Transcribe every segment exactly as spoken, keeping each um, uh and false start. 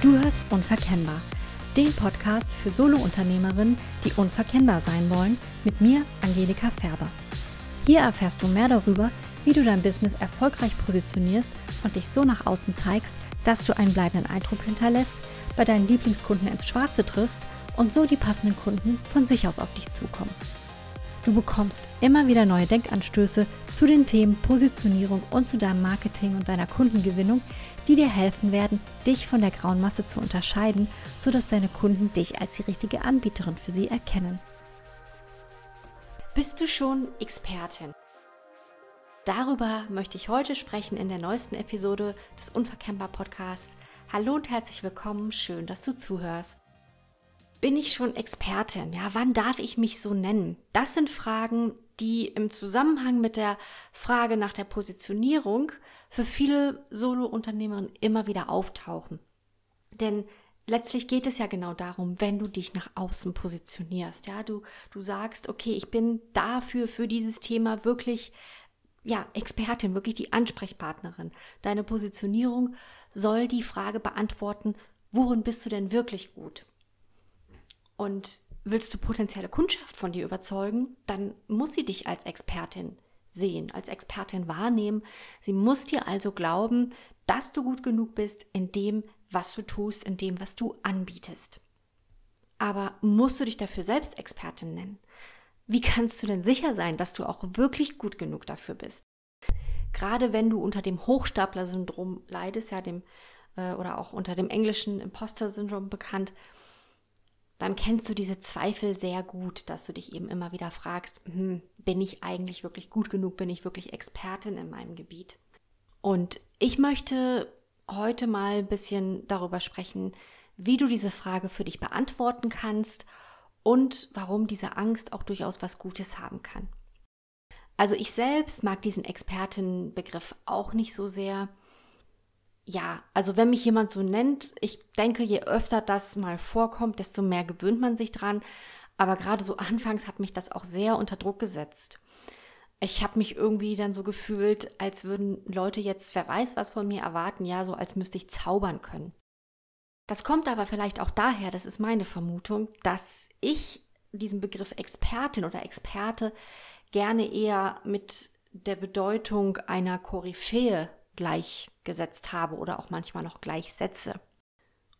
Du hörst Unverkennbar, den Podcast für Solounternehmerinnen, die unverkennbar sein wollen, mit mir, Angelika Färber. Hier erfährst du mehr darüber, wie du dein Business erfolgreich positionierst und dich so nach außen zeigst, dass du einen bleibenden Eindruck hinterlässt, bei deinen Lieblingskunden ins Schwarze triffst und so die passenden Kunden von sich aus auf dich zukommen. Du bekommst immer wieder neue Denkanstöße zu den Themen Positionierung und zu deinem Marketing und deiner Kundengewinnung, die dir helfen werden, dich von der grauen Masse zu unterscheiden, sodass deine Kunden dich als die richtige Anbieterin für sie erkennen. Bist du schon Expertin? Darüber möchte ich heute sprechen in der neuesten Episode des Unverkennbar Podcasts. Hallo und herzlich willkommen, schön, dass du zuhörst. Bin ich schon Expertin? Ja, wann darf ich mich so nennen? Das sind Fragen, die im Zusammenhang mit der Frage nach der Positionierung für viele Solo-Unternehmerinnen immer wieder auftauchen. Denn letztlich geht es ja genau darum, wenn du dich nach außen positionierst. Ja, du, du sagst, okay, ich bin dafür, für dieses Thema wirklich ja, Expertin, wirklich die Ansprechpartnerin. Deine Positionierung soll die Frage beantworten, worin bist du denn wirklich gut? Und willst du potenzielle Kundschaft von dir überzeugen, dann muss sie dich als Expertin sehen, als Expertin wahrnehmen. Sie muss dir also glauben, dass du gut genug bist in dem, was du tust, in dem, was du anbietest. Aber musst du dich dafür selbst Expertin nennen? Wie kannst du denn sicher sein, dass du auch wirklich gut genug dafür bist? Gerade wenn du unter dem Hochstapler-Syndrom leidest, ja, dem äh, oder auch unter dem englischen Imposter-Syndrom bekannt, dann kennst du diese Zweifel sehr gut, dass du dich eben immer wieder fragst, hm, bin ich eigentlich wirklich gut genug, bin ich wirklich Expertin in meinem Gebiet? Und ich möchte heute mal ein bisschen darüber sprechen, wie du diese Frage für dich beantworten kannst und warum diese Angst auch durchaus was Gutes haben kann. Also ich selbst mag diesen Expertinnenbegriff auch nicht so sehr. Ja, also wenn mich jemand so nennt, ich denke, je öfter das mal vorkommt, desto mehr gewöhnt man sich dran. Aber gerade so anfangs hat mich das auch sehr unter Druck gesetzt. Ich habe mich irgendwie dann so gefühlt, als würden Leute jetzt, wer weiß was von mir erwarten, ja, so als müsste ich zaubern können. Das kommt aber vielleicht auch daher, das ist meine Vermutung, dass ich diesen Begriff Expertin oder Experte gerne eher mit der Bedeutung einer Koryphäe gleichgesetzt habe oder auch manchmal noch gleichsetze.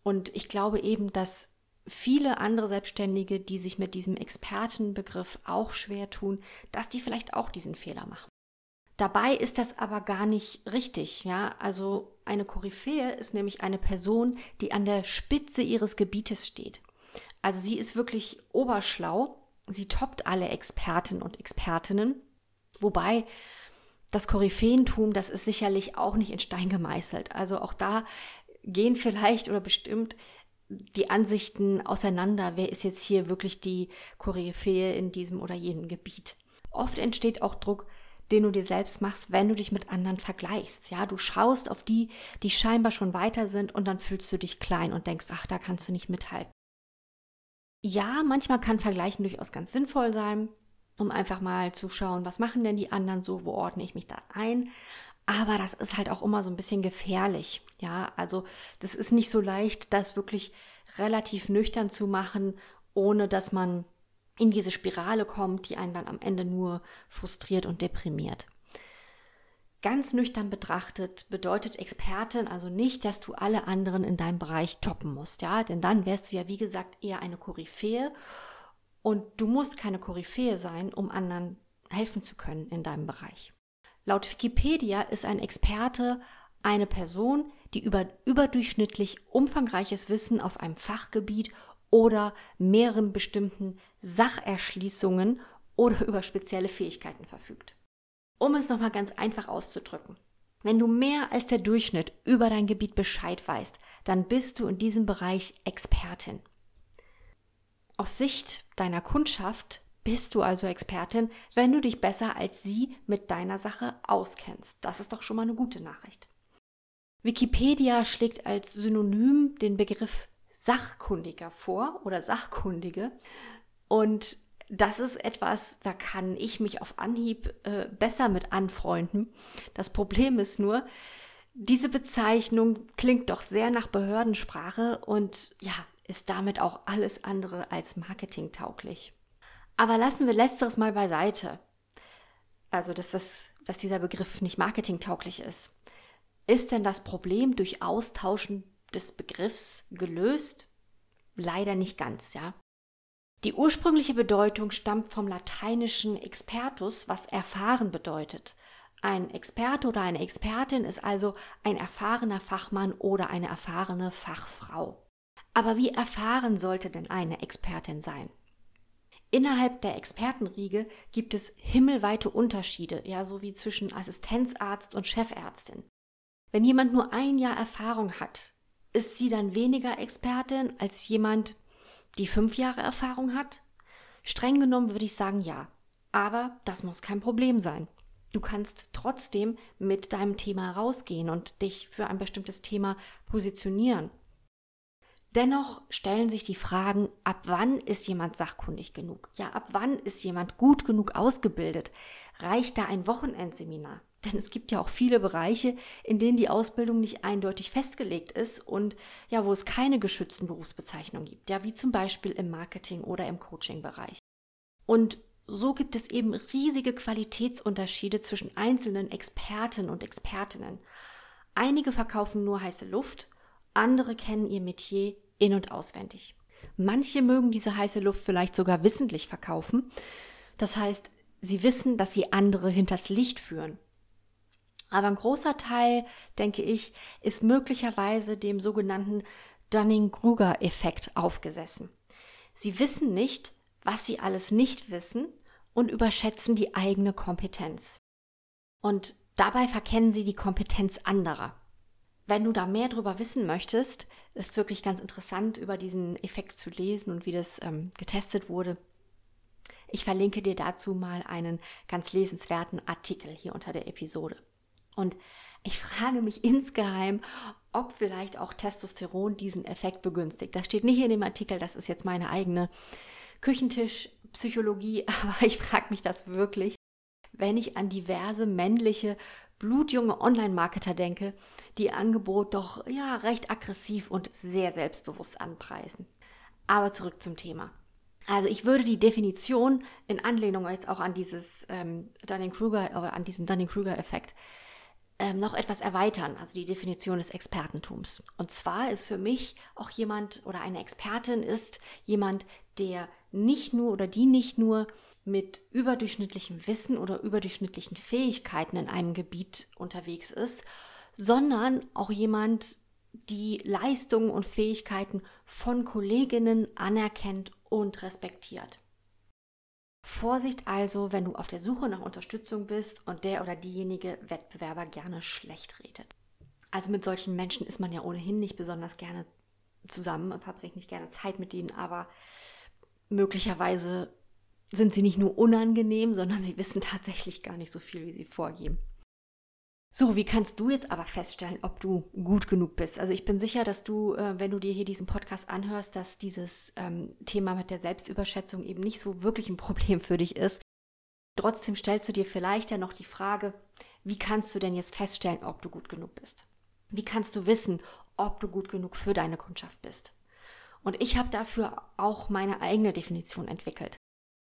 Und ich glaube eben, dass viele andere Selbstständige, die sich mit diesem Expertenbegriff auch schwer tun, dass die vielleicht auch diesen Fehler machen. Dabei ist das aber gar nicht richtig, ja? Also eine Koryphäe ist nämlich eine Person, die an der Spitze ihres Gebietes steht. Also sie ist wirklich oberschlau, sie toppt alle Experten und Expertinnen, wobei das Koryphäentum, das ist sicherlich auch nicht in Stein gemeißelt. Also auch da gehen vielleicht oder bestimmt die Ansichten auseinander, wer ist jetzt hier wirklich die Koryphäe in diesem oder jenem Gebiet. Oft entsteht auch Druck, den du dir selbst machst, wenn du dich mit anderen vergleichst. Ja, du schaust auf die, die scheinbar schon weiter sind und dann fühlst du dich klein und denkst, ach, da kannst du nicht mithalten. Ja, manchmal kann Vergleichen durchaus ganz sinnvoll sein, um einfach mal zu schauen, was machen denn die anderen so, wo ordne ich mich da ein. Aber das ist halt auch immer so ein bisschen gefährlich. Ja, also das ist nicht so leicht, das wirklich relativ nüchtern zu machen, ohne dass man in diese Spirale kommt, die einen dann am Ende nur frustriert und deprimiert. Ganz nüchtern betrachtet bedeutet Expertin also nicht, dass du alle anderen in deinem Bereich toppen musst. Ja, denn dann wärst du ja, wie gesagt, eher eine Koryphäe. Und du musst keine Koryphäe sein, um anderen helfen zu können in deinem Bereich. Laut Wikipedia ist ein Experte eine Person, die über, überdurchschnittlich umfangreiches Wissen auf einem Fachgebiet oder mehreren bestimmten Sacherschließungen oder über spezielle Fähigkeiten verfügt. Um es nochmal ganz einfach auszudrücken: Wenn du mehr als der Durchschnitt über dein Gebiet Bescheid weißt, dann bist du in diesem Bereich Expertin. Aus Sicht deiner Kundschaft bist du also Expertin, wenn du dich besser als sie mit deiner Sache auskennst. Das ist doch schon mal eine gute Nachricht. Wikipedia schlägt als Synonym den Begriff Sachkundiger vor oder Sachkundige. Und Das ist etwas, da kann ich mich auf Anhieb äh, besser mit anfreunden. Das Problem ist nur, diese Bezeichnung klingt doch sehr nach Behördensprache und ja, ist damit auch alles andere als marketingtauglich. Aber lassen wir Letzteres mal beiseite. Also, dass, das, dass dieser Begriff nicht marketingtauglich ist. Ist denn das Problem durch Austauschen des Begriffs gelöst? Leider nicht ganz, ja. Die ursprüngliche Bedeutung stammt vom lateinischen expertus, was erfahren bedeutet. Ein Experte oder eine Expertin ist also ein erfahrener Fachmann oder eine erfahrene Fachfrau. Aber wie erfahren sollte denn eine Expertin sein? Innerhalb der Expertenriege gibt es himmelweite Unterschiede, ja, so wie zwischen Assistenzarzt und Chefärztin. Wenn jemand nur ein Jahr Erfahrung hat, ist sie dann weniger Expertin als jemand, die fünf Jahre Erfahrung hat? Streng genommen würde ich sagen, ja. Aber das muss kein Problem sein. Du kannst trotzdem mit deinem Thema rausgehen und dich für ein bestimmtes Thema positionieren. Dennoch stellen sich die Fragen, ab wann ist jemand sachkundig genug? Ja, ab wann ist jemand gut genug ausgebildet? Reicht da ein Wochenendseminar? Denn es gibt ja auch viele Bereiche, in denen die Ausbildung nicht eindeutig festgelegt ist und ja, wo es keine geschützten Berufsbezeichnungen gibt, ja, wie zum Beispiel im Marketing oder im Coaching-Bereich. Und so gibt es eben riesige Qualitätsunterschiede zwischen einzelnen Experten und Expertinnen. Einige verkaufen nur heiße Luft, andere kennen ihr Metier in- und auswendig. Manche mögen diese heiße Luft vielleicht sogar wissentlich verkaufen. Das heißt, sie wissen, dass sie andere hinters Licht führen. Aber ein großer Teil, denke ich, ist möglicherweise dem sogenannten Dunning-Kruger-Effekt aufgesessen. Sie wissen nicht, was sie alles nicht wissen und überschätzen die eigene Kompetenz. Und dabei verkennen sie die Kompetenz anderer. Wenn du da mehr drüber wissen möchtest, ist wirklich ganz interessant, über diesen Effekt zu lesen und wie das ähm, getestet wurde. Ich verlinke dir dazu mal einen ganz lesenswerten Artikel hier unter der Episode. Und ich frage mich insgeheim, ob vielleicht auch Testosteron diesen Effekt begünstigt. Das steht nicht in dem Artikel, das ist jetzt meine eigene Küchentischpsychologie, aber ich frage mich das wirklich, wenn ich an diverse männliche, blutjunge Online-Marketer denke, die ihr Angebot doch ja recht aggressiv und sehr selbstbewusst anpreisen. Aber zurück zum Thema. Also ich würde die Definition in Anlehnung jetzt auch an dieses ähm, Dunning-Kruger oder an diesen Dunning-Kruger-Effekt Ähm, noch etwas erweitern, also die Definition des Expertentums. Und zwar ist für mich auch jemand oder eine Expertin ist jemand, der nicht nur oder die nicht nur mit überdurchschnittlichem Wissen oder überdurchschnittlichen Fähigkeiten in einem Gebiet unterwegs ist, sondern auch jemand, die Leistungen und Fähigkeiten von Kolleginnen anerkennt und respektiert. Vorsicht also, wenn du auf der Suche nach Unterstützung bist und der oder diejenige Wettbewerber gerne schlecht redet. Also mit solchen Menschen ist man ja ohnehin nicht besonders gerne zusammen, verbringt nicht gerne Zeit mit ihnen, aber möglicherweise sind sie nicht nur unangenehm, sondern sie wissen tatsächlich gar nicht so viel, wie sie vorgeben. So, wie kannst du jetzt aber feststellen, ob du gut genug bist? Also ich bin sicher, dass du, wenn du dir hier diesen Podcast anhörst, dass dieses ähm, Thema mit der Selbstüberschätzung eben nicht so wirklich ein Problem für dich ist. Trotzdem stellst du dir vielleicht ja noch die Frage, wie kannst du denn jetzt feststellen, ob du gut genug bist? Wie kannst du wissen, ob du gut genug für deine Kundschaft bist? Und ich habe dafür auch meine eigene Definition entwickelt.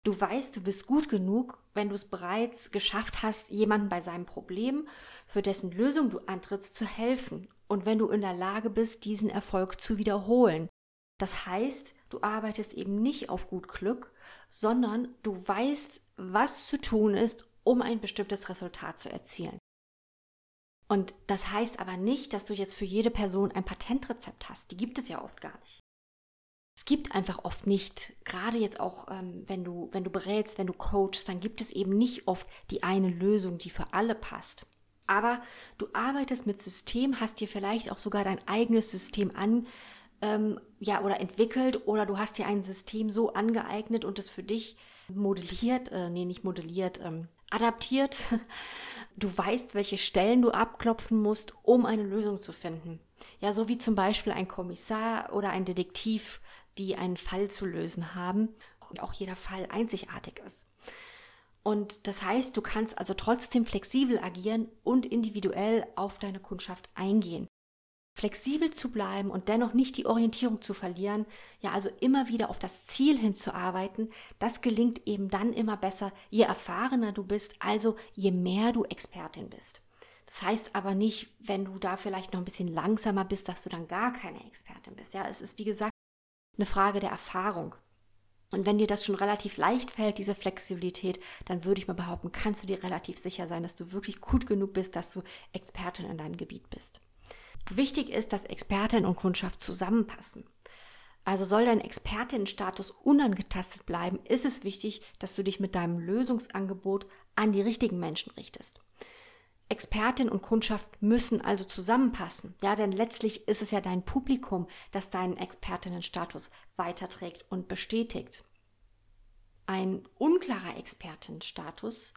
Du weißt, du bist gut genug, wenn du es bereits geschafft hast, jemandem bei seinem Problem, für dessen Lösung du antrittst, zu helfen und wenn du in der Lage bist, diesen Erfolg zu wiederholen. Das heißt, du arbeitest eben nicht auf gut Glück, sondern du weißt, was zu tun ist, um ein bestimmtes Resultat zu erzielen. Und das heißt aber nicht, dass du jetzt für jede Person ein Patentrezept hast. Die gibt es ja oft gar nicht. Es gibt einfach oft nicht, gerade jetzt auch, ähm, wenn du, wenn du berätst, wenn du coachst, dann gibt es eben nicht oft die eine Lösung, die für alle passt. Aber du arbeitest mit System, hast dir vielleicht auch sogar dein eigenes System an, ähm, ja, oder entwickelt oder du hast dir ein System so angeeignet und es für dich modelliert, äh, nee, nicht modelliert, ähm, adaptiert. Du weißt, welche Stellen du abklopfen musst, um eine Lösung zu finden. Ja, so wie zum Beispiel ein Kommissar oder ein Detektiv, die einen Fall zu lösen haben und auch jeder Fall einzigartig ist. Und das heißt, du kannst also trotzdem flexibel agieren und individuell auf deine Kundschaft eingehen. Flexibel zu bleiben und dennoch nicht die Orientierung zu verlieren, ja also immer wieder auf das Ziel hinzuarbeiten, das gelingt eben dann immer besser, je erfahrener du bist, also je mehr du Expertin bist. Das heißt aber nicht, wenn du da vielleicht noch ein bisschen langsamer bist, dass du dann gar keine Expertin bist. Ja, es ist wie gesagt eine Frage der Erfahrung. Und wenn dir das schon relativ leicht fällt, diese Flexibilität, dann würde ich mal behaupten, kannst du dir relativ sicher sein, dass du wirklich gut genug bist, dass du Expertin in deinem Gebiet bist. Wichtig ist, dass Expertin und Kundschaft zusammenpassen. Also soll dein Expertinnenstatus unangetastet bleiben, ist es wichtig, dass du dich mit deinem Lösungsangebot an die richtigen Menschen richtest. Expertin und Kundschaft müssen also zusammenpassen. Ja, denn letztlich ist es ja dein Publikum, das deinen Expertinnenstatus weiterträgt und bestätigt. Ein unklarer Expertinnenstatus,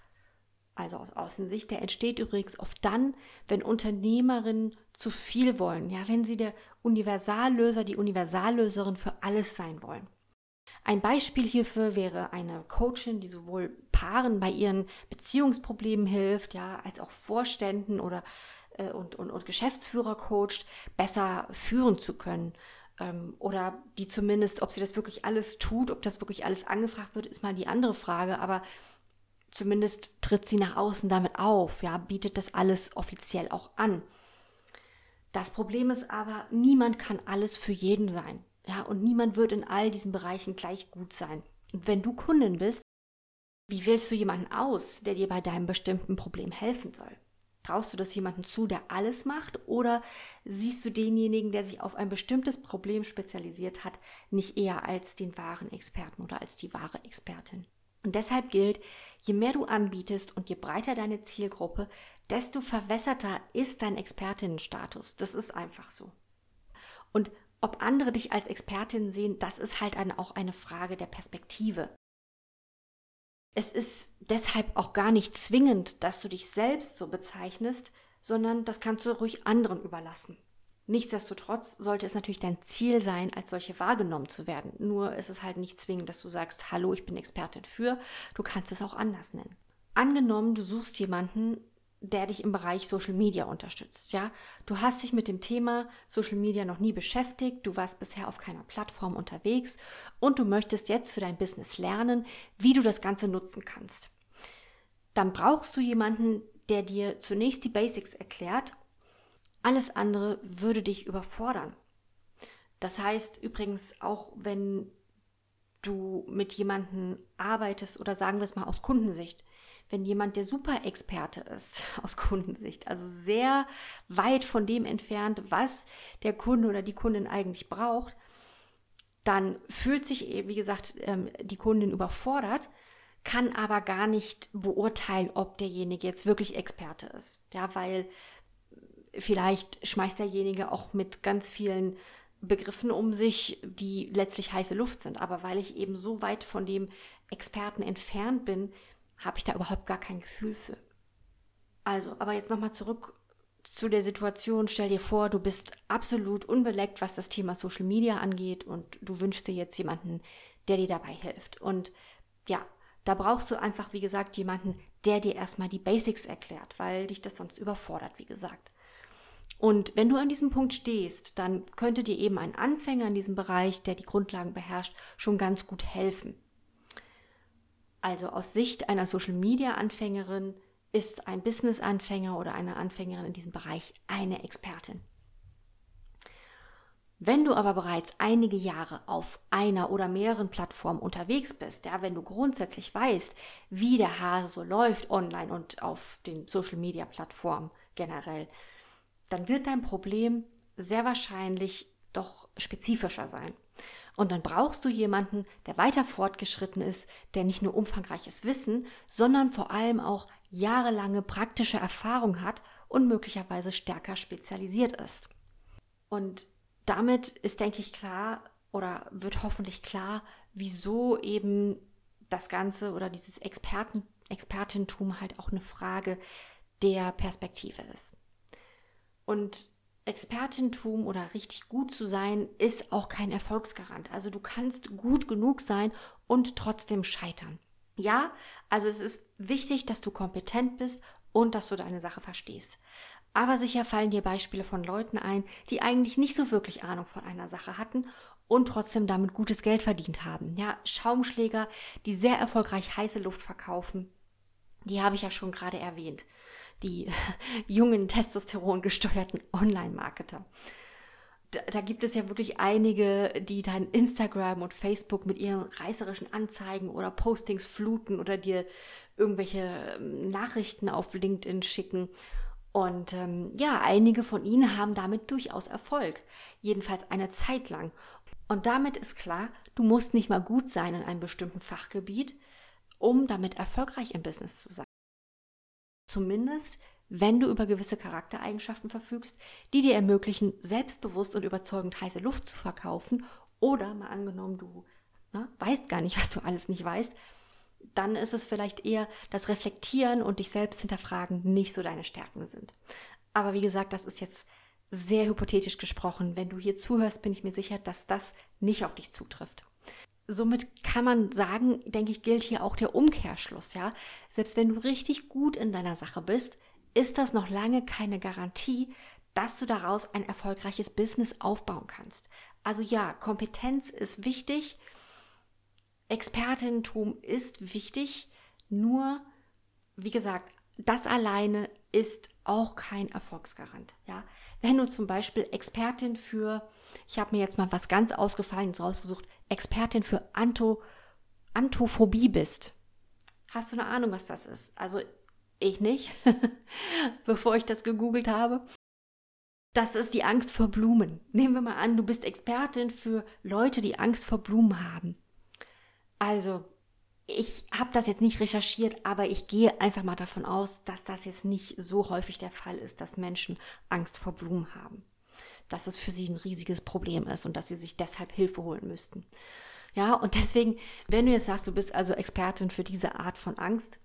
also aus Außensicht, der entsteht übrigens oft dann, wenn Unternehmerinnen zu viel wollen, ja, wenn sie der Universallöser, die Universallöserin für alles sein wollen. Ein Beispiel hierfür wäre eine Coachin, die sowohl Paaren bei ihren Beziehungsproblemen hilft, ja, als auch Vorständen oder äh, und, und, und Geschäftsführer coacht, besser führen zu können. Ähm, oder die zumindest, ob sie das wirklich alles tut, ob das wirklich alles angefragt wird, ist mal die andere Frage, aber zumindest tritt sie nach außen damit auf, ja, bietet das alles offiziell auch an. Das Problem ist aber, niemand kann alles für jeden sein. Ja, und niemand wird in all diesen Bereichen gleich gut sein. Und wenn du Kundin bist, wie wählst du jemanden aus, der dir bei deinem bestimmten Problem helfen soll? Traust du das jemandem zu, der alles macht? Oder siehst du denjenigen, der sich auf ein bestimmtes Problem spezialisiert hat, nicht eher als den wahren Experten oder als die wahre Expertin? Und deshalb gilt, je mehr du anbietest und je breiter deine Zielgruppe, desto verwässerter ist dein Expertinnenstatus. Das ist einfach so. Und ob andere dich als Expertin sehen, das ist halt ein, auch eine Frage der Perspektive. Es ist deshalb auch gar nicht zwingend, dass du dich selbst so bezeichnest, sondern das kannst du ruhig anderen überlassen. Nichtsdestotrotz sollte es natürlich dein Ziel sein, als solche wahrgenommen zu werden. Nur ist es halt nicht zwingend, dass du sagst, hallo, ich bin Expertin für, du kannst es auch anders nennen. Angenommen, du suchst jemanden, der dich im Bereich Social Media unterstützt, ja? Du hast dich mit dem Thema Social Media noch nie beschäftigt, du warst bisher auf keiner Plattform unterwegs und du möchtest jetzt für dein Business lernen, wie du das Ganze nutzen kannst. Dann brauchst du jemanden, der dir zunächst die Basics erklärt. Alles andere würde dich überfordern. Das heißt übrigens auch, wenn du mit jemandem arbeitest oder sagen wir es mal aus Kundensicht, wenn jemand der Super-Experte ist, aus Kundensicht, also sehr weit von dem entfernt, was der Kunde oder die Kundin eigentlich braucht, dann fühlt sich, wie gesagt, die Kundin überfordert, kann aber gar nicht beurteilen, ob derjenige jetzt wirklich Experte ist. Ja, weil vielleicht schmeißt derjenige auch mit ganz vielen Begriffen um sich, die letztlich heiße Luft sind. Aber weil ich eben so weit von dem Experten entfernt bin, habe ich da überhaupt gar kein Gefühl für. Also, aber jetzt nochmal zurück zu der Situation. Stell dir vor, du bist absolut unbeleckt, was das Thema Social Media angeht und du wünschst dir jetzt jemanden, der dir dabei hilft. Und ja, da brauchst du einfach, wie gesagt, jemanden, der dir erstmal die Basics erklärt, weil dich das sonst überfordert, wie gesagt. Und wenn du an diesem Punkt stehst, dann könnte dir eben ein Anfänger in diesem Bereich, der die Grundlagen beherrscht, schon ganz gut helfen. Also aus Sicht einer Social-Media-Anfängerin ist ein Business-Anfänger oder eine Anfängerin in diesem Bereich eine Expertin. Wenn du aber bereits einige Jahre auf einer oder mehreren Plattformen unterwegs bist, ja, wenn du grundsätzlich weißt, wie der Hase so läuft online und auf den Social-Media-Plattformen generell, dann wird dein Problem sehr wahrscheinlich doch spezifischer sein. Und dann brauchst du jemanden, der weiter fortgeschritten ist, der nicht nur umfangreiches Wissen, sondern vor allem auch jahrelange praktische Erfahrung hat und möglicherweise stärker spezialisiert ist. Und damit ist, denke ich, klar oder wird hoffentlich klar, wieso eben das Ganze oder dieses Experten, Expertentum halt auch eine Frage der Perspektive ist. Und Expertentum oder richtig gut zu sein, ist auch kein Erfolgsgarant. Also du kannst gut genug sein und trotzdem scheitern. Ja, also es ist wichtig, dass du kompetent bist und dass du deine Sache verstehst. Aber sicher fallen dir Beispiele von Leuten ein, die eigentlich nicht so wirklich Ahnung von einer Sache hatten und trotzdem damit gutes Geld verdient haben. Ja, Schaumschläger, die sehr erfolgreich heiße Luft verkaufen, die habe ich ja schon gerade erwähnt. Die jungen, testosterongesteuerten Online-Marketer. Da, da gibt es ja wirklich einige, die dein Instagram und Facebook mit ihren reißerischen Anzeigen oder Postings fluten oder dir irgendwelche Nachrichten auf LinkedIn schicken. Und ähm, ja, einige von ihnen haben damit durchaus Erfolg, jedenfalls eine Zeit lang. Und damit ist klar, du musst nicht mal gut sein in einem bestimmten Fachgebiet, um damit erfolgreich im Business zu sein. Zumindest, wenn du über gewisse Charaktereigenschaften verfügst, die dir ermöglichen, selbstbewusst und überzeugend heiße Luft zu verkaufen, oder mal angenommen, du na, weißt gar nicht, was du alles nicht weißt, dann ist es vielleicht eher, dass Reflektieren und dich selbst hinterfragen nicht so deine Stärken sind. Aber wie gesagt, das ist jetzt sehr hypothetisch gesprochen. Wenn du hier zuhörst, bin ich mir sicher, dass das nicht auf dich zutrifft. Somit kann man sagen, denke ich, gilt hier auch der Umkehrschluss, ja. Selbst wenn du richtig gut in deiner Sache bist, ist das noch lange keine Garantie, dass du daraus ein erfolgreiches Business aufbauen kannst. Also ja, Kompetenz ist wichtig, Expertentum ist wichtig, nur, wie gesagt, das alleine ist auch kein Erfolgsgarant, ja. Wenn du zum Beispiel Expertin für, ich habe mir jetzt mal was ganz Ausgefallenes rausgesucht, Expertin für Anto, Anthropobie bist. Hast du eine Ahnung, was das ist? Also ich nicht, bevor ich das gegoogelt habe. Das ist die Angst vor Blumen. Nehmen wir mal an, du bist Expertin für Leute, die Angst vor Blumen haben. Also ich habe das jetzt nicht recherchiert, aber ich gehe einfach mal davon aus, dass das jetzt nicht so häufig der Fall ist, dass Menschen Angst vor Blumen haben. Dass es für sie ein riesiges Problem ist und dass sie sich deshalb Hilfe holen müssten. Ja, und deswegen, wenn du jetzt sagst, du bist also Expertin für diese Art von Angst,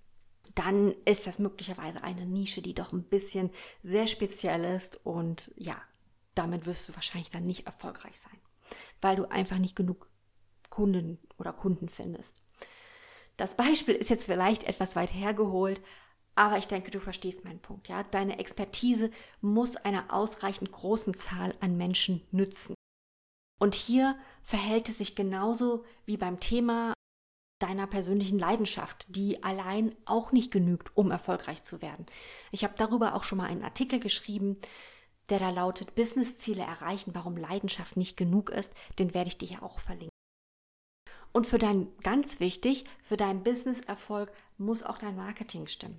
dann ist das möglicherweise eine Nische, die doch ein bisschen sehr speziell ist und ja, damit wirst du wahrscheinlich dann nicht erfolgreich sein, weil du einfach nicht genug Kunden oder Kunden findest. Das Beispiel ist jetzt vielleicht etwas weit hergeholt, aber ich denke, du verstehst meinen Punkt, ja? Deine Expertise muss einer ausreichend großen Zahl an Menschen nützen. Und hier verhält es sich genauso wie beim Thema deiner persönlichen Leidenschaft, die allein auch nicht genügt, um erfolgreich zu werden. Ich habe darüber auch schon mal einen Artikel geschrieben, der da lautet, Businessziele erreichen, warum Leidenschaft nicht genug ist. Den werde ich dir hier auch verlinken. Und für dein, ganz wichtig, für deinen Business-Erfolg muss auch dein Marketing stimmen.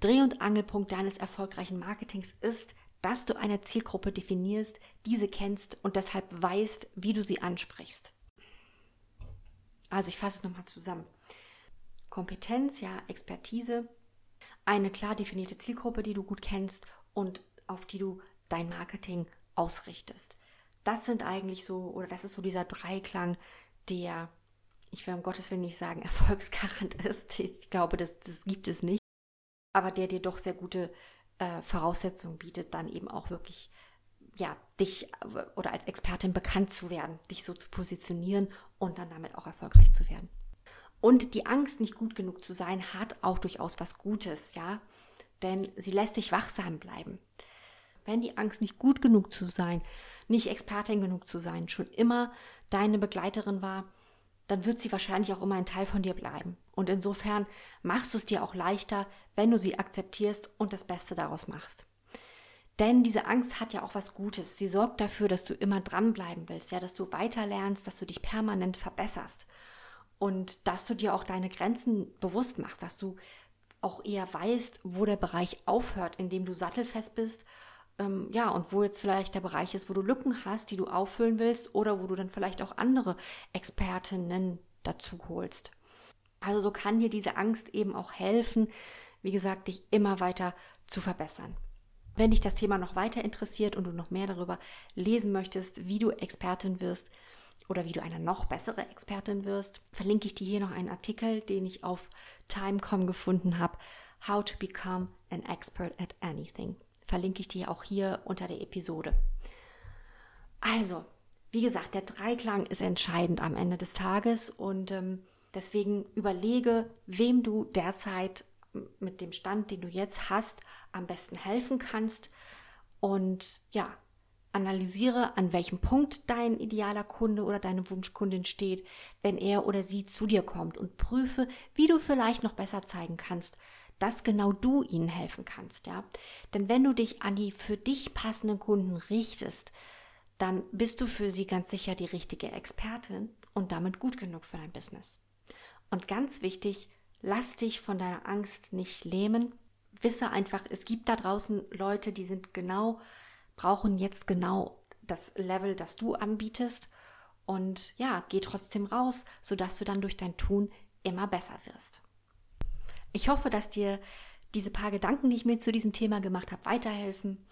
Dreh- und Angelpunkt deines erfolgreichen Marketings ist, dass du eine Zielgruppe definierst, diese kennst und deshalb weißt, wie du sie ansprichst. Also ich fasse es nochmal zusammen. Kompetenz, ja, Expertise, eine klar definierte Zielgruppe, die du gut kennst und auf die du dein Marketing ausrichtest. Das sind eigentlich so, oder das ist so dieser Dreiklang, der, ich will um Gottes Willen nicht sagen, Erfolgsgarant ist. Ich glaube, das, das gibt es nicht. Aber der dir doch sehr gute äh, Voraussetzungen bietet, dann eben auch wirklich, ja, dich oder als Expertin bekannt zu werden, dich so zu positionieren und dann damit auch erfolgreich zu werden. Und die Angst, nicht gut genug zu sein, hat auch durchaus was Gutes, ja. Denn sie lässt dich wachsam bleiben. Wenn die Angst, nicht gut genug zu sein, nicht Expertin genug zu sein, schon immer deine Begleiterin war, dann wird sie wahrscheinlich auch immer ein Teil von dir bleiben. Und insofern machst du es dir auch leichter, wenn du sie akzeptierst und das Beste daraus machst. Denn diese Angst hat ja auch was Gutes. Sie sorgt dafür, dass du immer dranbleiben willst, ja, dass du weiterlernst, dass du dich permanent verbesserst und dass du dir auch deine Grenzen bewusst machst, dass du auch eher weißt, wo der Bereich aufhört, in dem du sattelfest bist. Ja, und wo jetzt vielleicht der Bereich ist, wo du Lücken hast, die du auffüllen willst oder wo du dann vielleicht auch andere Expertinnen dazu holst. Also so kann dir diese Angst eben auch helfen, wie gesagt, dich immer weiter zu verbessern. Wenn dich das Thema noch weiter interessiert und du noch mehr darüber lesen möchtest, wie du Expertin wirst oder wie du eine noch bessere Expertin wirst, verlinke ich dir hier noch einen Artikel, den ich auf Time dot com gefunden habe, How to Become an Expert at Anything. Verlinke ich dir auch hier unter der Episode. Also, wie gesagt, der Dreiklang ist entscheidend am Ende des Tages und ähm, deswegen überlege, wem du derzeit mit dem Stand, den du jetzt hast, am besten helfen kannst und ja, analysiere, an welchem Punkt dein idealer Kunde oder deine Wunschkundin steht, wenn er oder sie zu dir kommt und prüfe, wie du vielleicht noch besser zeigen kannst, dass genau du ihnen helfen kannst. Ja? Denn wenn du dich an die für dich passenden Kunden richtest, dann bist du für sie ganz sicher die richtige Expertin und damit gut genug für dein Business. Und ganz wichtig, lass dich von deiner Angst nicht lähmen. Wisse einfach, es gibt da draußen Leute, die sind genau brauchen jetzt genau das Level, das du anbietest und ja, geh trotzdem raus, sodass du dann durch dein Tun immer besser wirst. Ich hoffe, dass dir diese paar Gedanken, die ich mir zu diesem Thema gemacht habe, weiterhelfen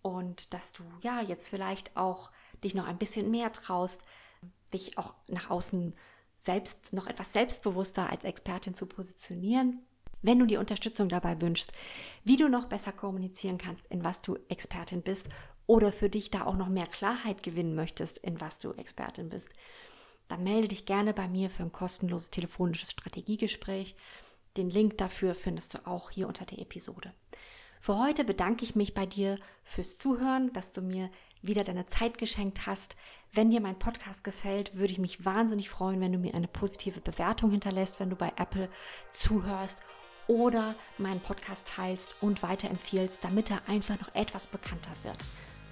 und dass du ja jetzt vielleicht auch dich noch ein bisschen mehr traust, dich auch nach außen selbst noch etwas selbstbewusster als Expertin zu positionieren. Wenn du dir Unterstützung dabei wünschst, wie du noch besser kommunizieren kannst, in was du Expertin bist oder für dich da auch noch mehr Klarheit gewinnen möchtest, in was du Expertin bist, dann melde dich gerne bei mir für ein kostenloses telefonisches Strategiegespräch. Den Link dafür findest du auch hier unter der Episode. Für heute bedanke ich mich bei dir fürs Zuhören, dass du mir wieder deine Zeit geschenkt hast. Wenn dir mein Podcast gefällt, würde ich mich wahnsinnig freuen, wenn du mir eine positive Bewertung hinterlässt, wenn du bei Apple zuhörst oder meinen Podcast teilst und weiterempfiehlst, damit er einfach noch etwas bekannter wird.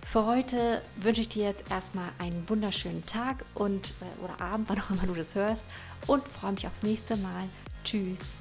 Für heute wünsche ich dir jetzt erstmal einen wunderschönen Tag und, oder Abend, wann auch immer du das hörst, und freue mich aufs nächste Mal. Tschüss!